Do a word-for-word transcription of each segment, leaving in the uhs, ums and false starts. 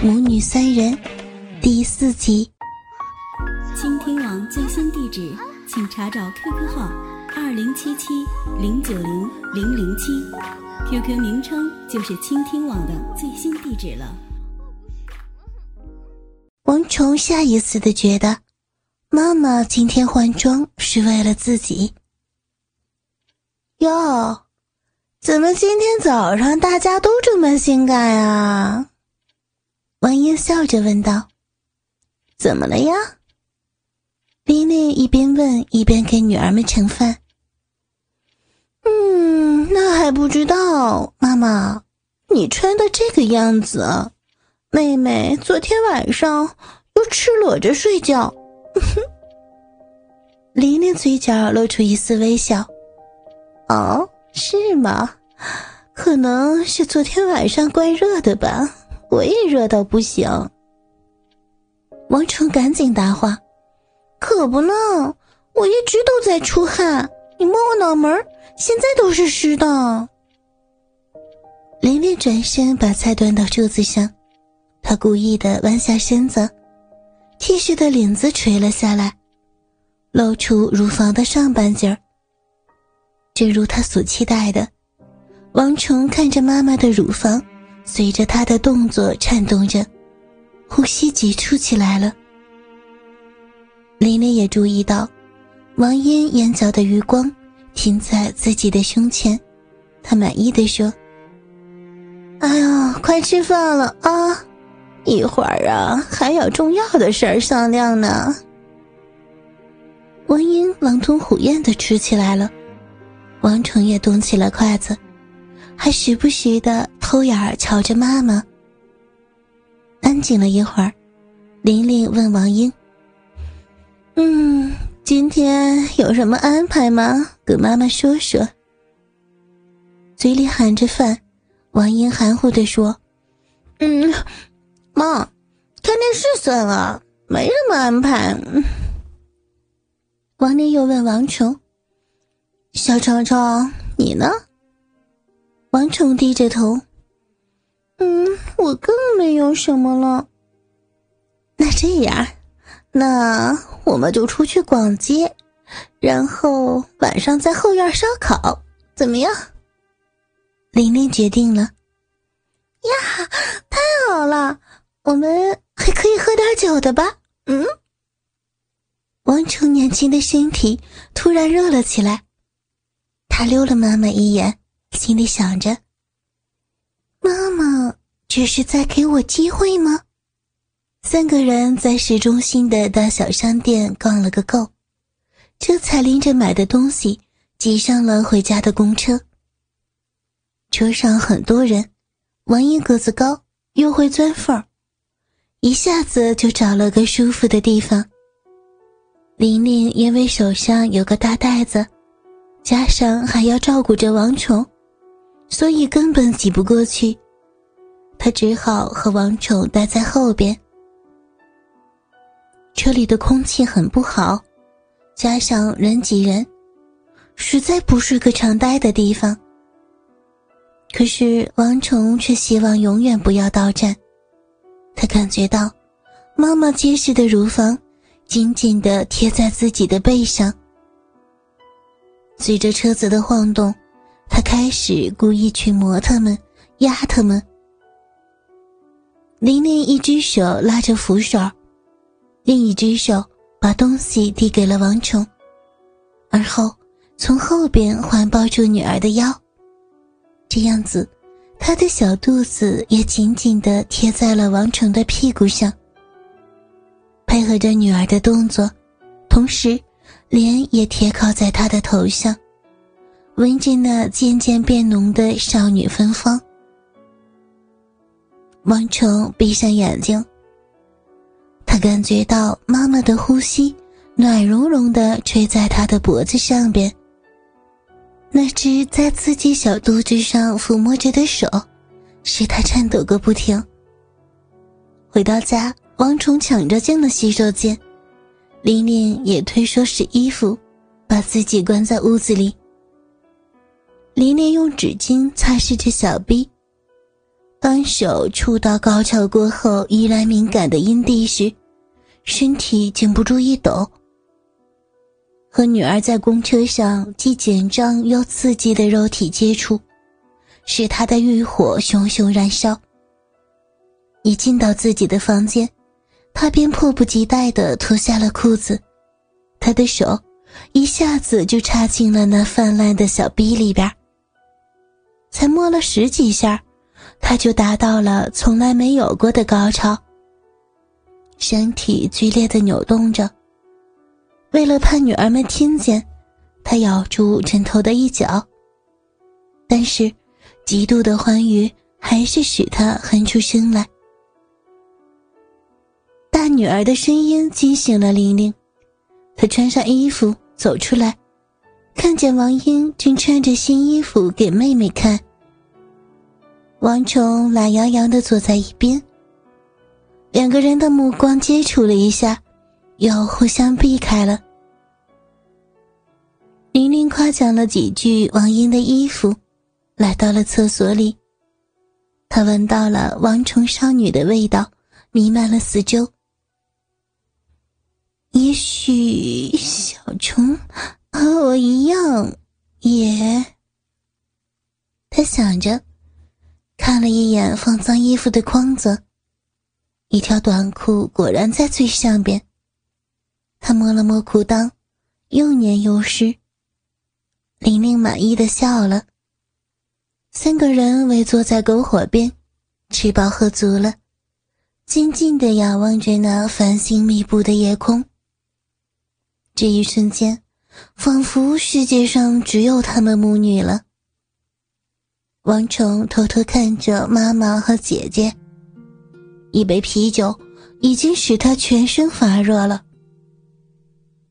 母女三人第四集。倾听网最新地址请查找 Q Q 号二零七七零九零零零七， Q Q 名称就是倾听网的最新地址了。王虫下意识地觉得妈妈今天换装是为了自己。哟，怎么今天早上大家都这么性感啊？王英笑着问道。怎么了呀？琳琳一边问一边给女儿们盛饭。嗯，那还不知道，妈妈，你穿的这个样子，妹妹昨天晚上又赤裸着睡觉。琳琳嘴角露出一丝微笑。哦，是吗？可能是昨天晚上怪热的吧，我也热到不行。王虫赶紧答话。可不呢，我一直都在出汗，你摸我脑门，现在都是湿的。琳琳转身把菜端到桌子上，她故意地弯下身子， T 恤的领子垂了下来，露出乳房的上半截儿。正如她所期待的，王虫看着妈妈的乳房随着她的动作颤动着，呼吸急促起来了。琳琳也注意到王英眼角的余光停在自己的胸前，她满意地说，哎呦，快吃饭了啊，一会儿啊还有重要的事儿商量呢。王英狼吞虎咽地吃起来了，王虫也动起了筷子，还时不时地偷眼儿瞧着妈妈。安静了一会儿，琳琳问王英，嗯，今天有什么安排吗？跟妈妈说说。嘴里含着饭，王英含糊地说，嗯，妈，看电视算了，没什么安排。王琳又问王虫，小虫虫，你呢？王虫低着头，嗯，我更没有什么了。那这样，那我们就出去逛街，然后晚上在后院烧烤，怎么样？琳琳决定了。呀，太好了，我们还可以喝点酒的吧？嗯。王虫年轻的身体突然热了起来，他溜了妈妈一眼，心里想着，妈妈这是在给我机会吗？三个人在市中心的大小商店逛了个够，这才拎着买的东西挤上了回家的公车。车上很多人，王英个子高又会钻缝儿，一下子就找了个舒服的地方。琳琳因为手上有个大袋子，加上还要照顾着王虫，所以根本挤不过去，她只好和王虫待在后边。车里的空气很不好，加上人挤人，实在不是个常待的地方。可是王虫却希望永远不要到站，他感觉到妈妈结实的乳房紧紧地贴在自己的背上。随着车子的晃动，他开始故意去磨他们，压他们。琳琳一只手拉着扶手，另一只手把东西递给了王虫，而后从后边环抱住女儿的腰，这样子她的小肚子也紧紧地贴在了王虫的屁股上。配合着女儿的动作，同时脸也贴靠在她的头上，闻着那渐渐变浓的少女芬芳。王虫闭上眼睛，他感觉到妈妈的呼吸暖融融地吹在他的脖子上边，那只在自己小肚子上抚摸着的手使他颤抖个不停。回到家，王虫抢着进了洗手间，琳琳也推说是衣服，把自己关在屋子里。琳琳用纸巾擦拭着小臂，当手触到高潮过后依然敏感的阴蒂时，身体禁不住一抖。和女儿在公车上既紧张又刺激的肉体接触，使她的欲火熊熊燃烧。一进到自己的房间，她便迫不及待地脱下了裤子，她的手一下子就插进了那泛滥的小逼里边。才摸了十几下，她就达到了从来没有过的高潮。身体剧烈地扭动着，为了怕女儿们听见，她咬住枕头的一角，但是极度的欢愉还是使她哼出声来。大女儿的声音惊醒了玲玲，她穿上衣服走出来，看见王英正穿着新衣服给妹妹看。王虫懒洋洋地坐在一边，两个人的目光接触了一下，又互相避开了。玲玲夸奖了几句王英的衣服，来到了厕所里。她闻到了王虫少女的味道弥漫了四周。也许小虫和我一样也……她想着，看了一眼放脏衣服的筐子，一条短裤果然在最上边。她摸了摸裤裆，又黏又湿。玲玲满意的笑了。三个人围坐在篝火边，吃饱喝足了，静静地仰望着那繁星密布的夜空。这一瞬间，仿佛世界上只有他们母女了。王虫偷偷看着妈妈和姐姐，一杯啤酒已经使他全身发热了。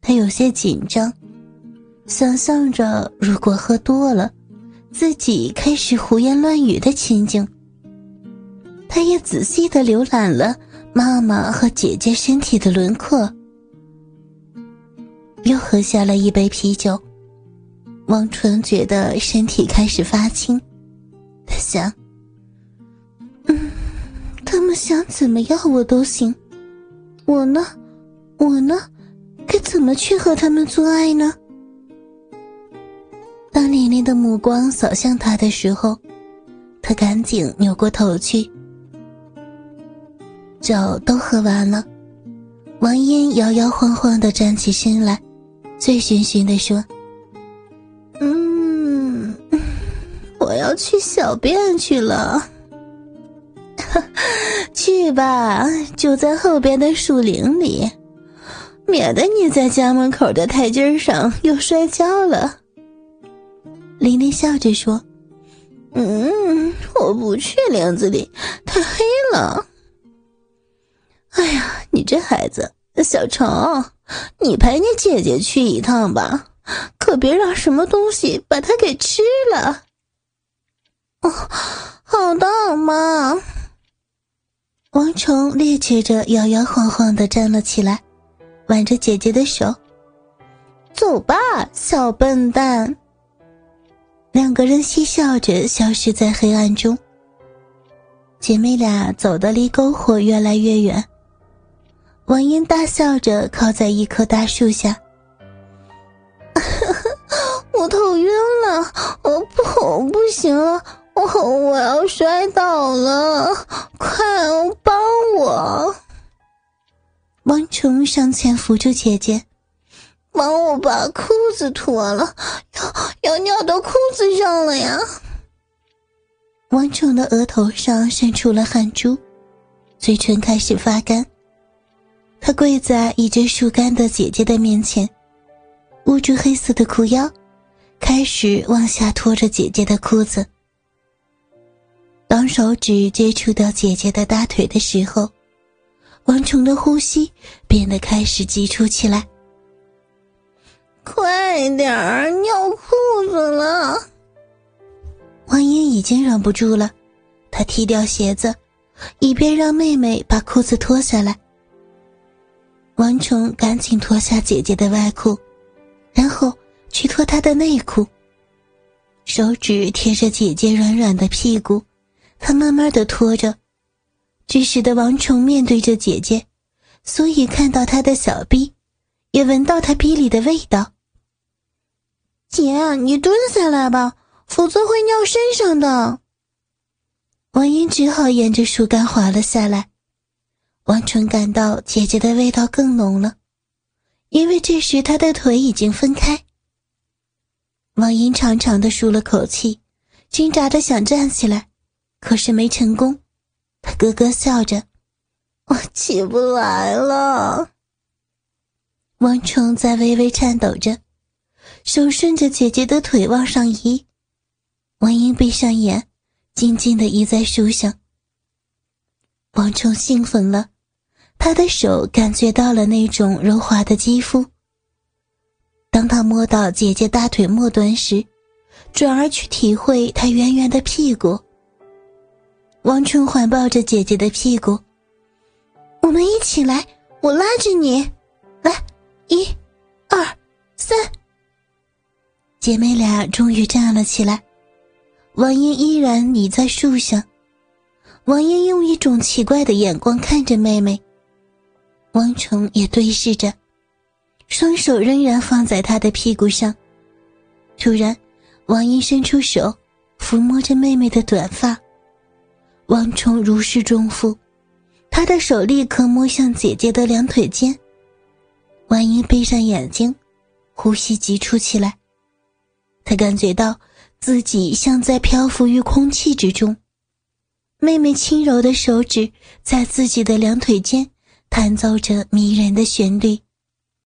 他有些紧张，想象着如果喝多了，自己开始胡言乱语的情景。他也仔细地浏览了妈妈和姐姐身体的轮廓，又喝下了一杯啤酒。王纯觉得身体开始发青，他想，嗯，他们想怎么样我都行，我呢，我呢该怎么去和他们做爱呢？当玲玲的目光扫向他的时候，他赶紧扭过头去。酒都喝完了，王英摇摇晃晃地站起身来，醉醺醺地说，嗯，我要去小便去了。去吧，就在后边的树林里，免得你在家门口的台阶上又摔跤了。玲玲笑着说，嗯，我不去林子里，太黑了。哎呀，你这孩子，小虫，你陪你姐姐去一趟吧，可别让什么东西把她给吃了。哦，好的，妈。王虫趔趄着摇摇晃晃地站了起来，挽着姐姐的手，走吧，小笨蛋。两个人嬉笑着消失在黑暗中。姐妹俩走得离篝火越来越远。王英大笑着靠在一棵大树下，我头晕了，我不我不行了，我我要摔倒了，快帮我！王虫上前扶住姐姐，帮我把裤子脱了，要要尿到裤子上了呀！王虫的额头上渗出了汗珠，嘴唇开始发干。他跪在一只树干的姐姐的面前，捂住黑色的裤腰，开始往下拖着姐姐的裤子。当手指接触到姐姐的大腿的时候，王虫的呼吸变得开始急促起来。快点儿，尿裤子了！王英已经忍不住了，她踢掉鞋子，以便让妹妹把裤子脱下来。王虫赶紧脱下姐姐的外裤，然后去脱她的内裤。手指贴着姐姐软软的屁股，他慢慢的拖着。这时的王虫面对着姐姐，所以看到她的小逼，也闻到她逼里的味道。姐，你蹲下来吧，否则会尿身上的。王英只好沿着树干滑了下来。王虫感到姐姐的味道更浓了，因为这时她的腿已经分开。王英长长的舒了口气，挣扎着想站起来，可是没成功。他咯咯笑着，我起不来了。王虫在微微颤抖着，手顺着姐姐的腿往上移。王英闭上眼，静静地移在树上。王虫兴奋了，他的手感觉到了那种柔滑的肌肤。当他摸到姐姐大腿末端时，转而去体会她圆圆的屁股。王春环抱着姐姐的屁股，我们一起来，我拉着你，来，一、二、三。姐妹俩终于站了起来，王英依然倚在树上。王英用一种奇怪的眼光看着妹妹，王虫也对视着，双手仍然放在她的屁股上。突然，王英伸出手，抚摸着妹妹的短发。王虫如释重负，她的手立刻摸向姐姐的两腿间。王英闭上眼睛，呼吸急促起来。她感觉到自己像在漂浮于空气之中。妹妹轻柔的手指在自己的两腿间弹奏着迷人的旋律。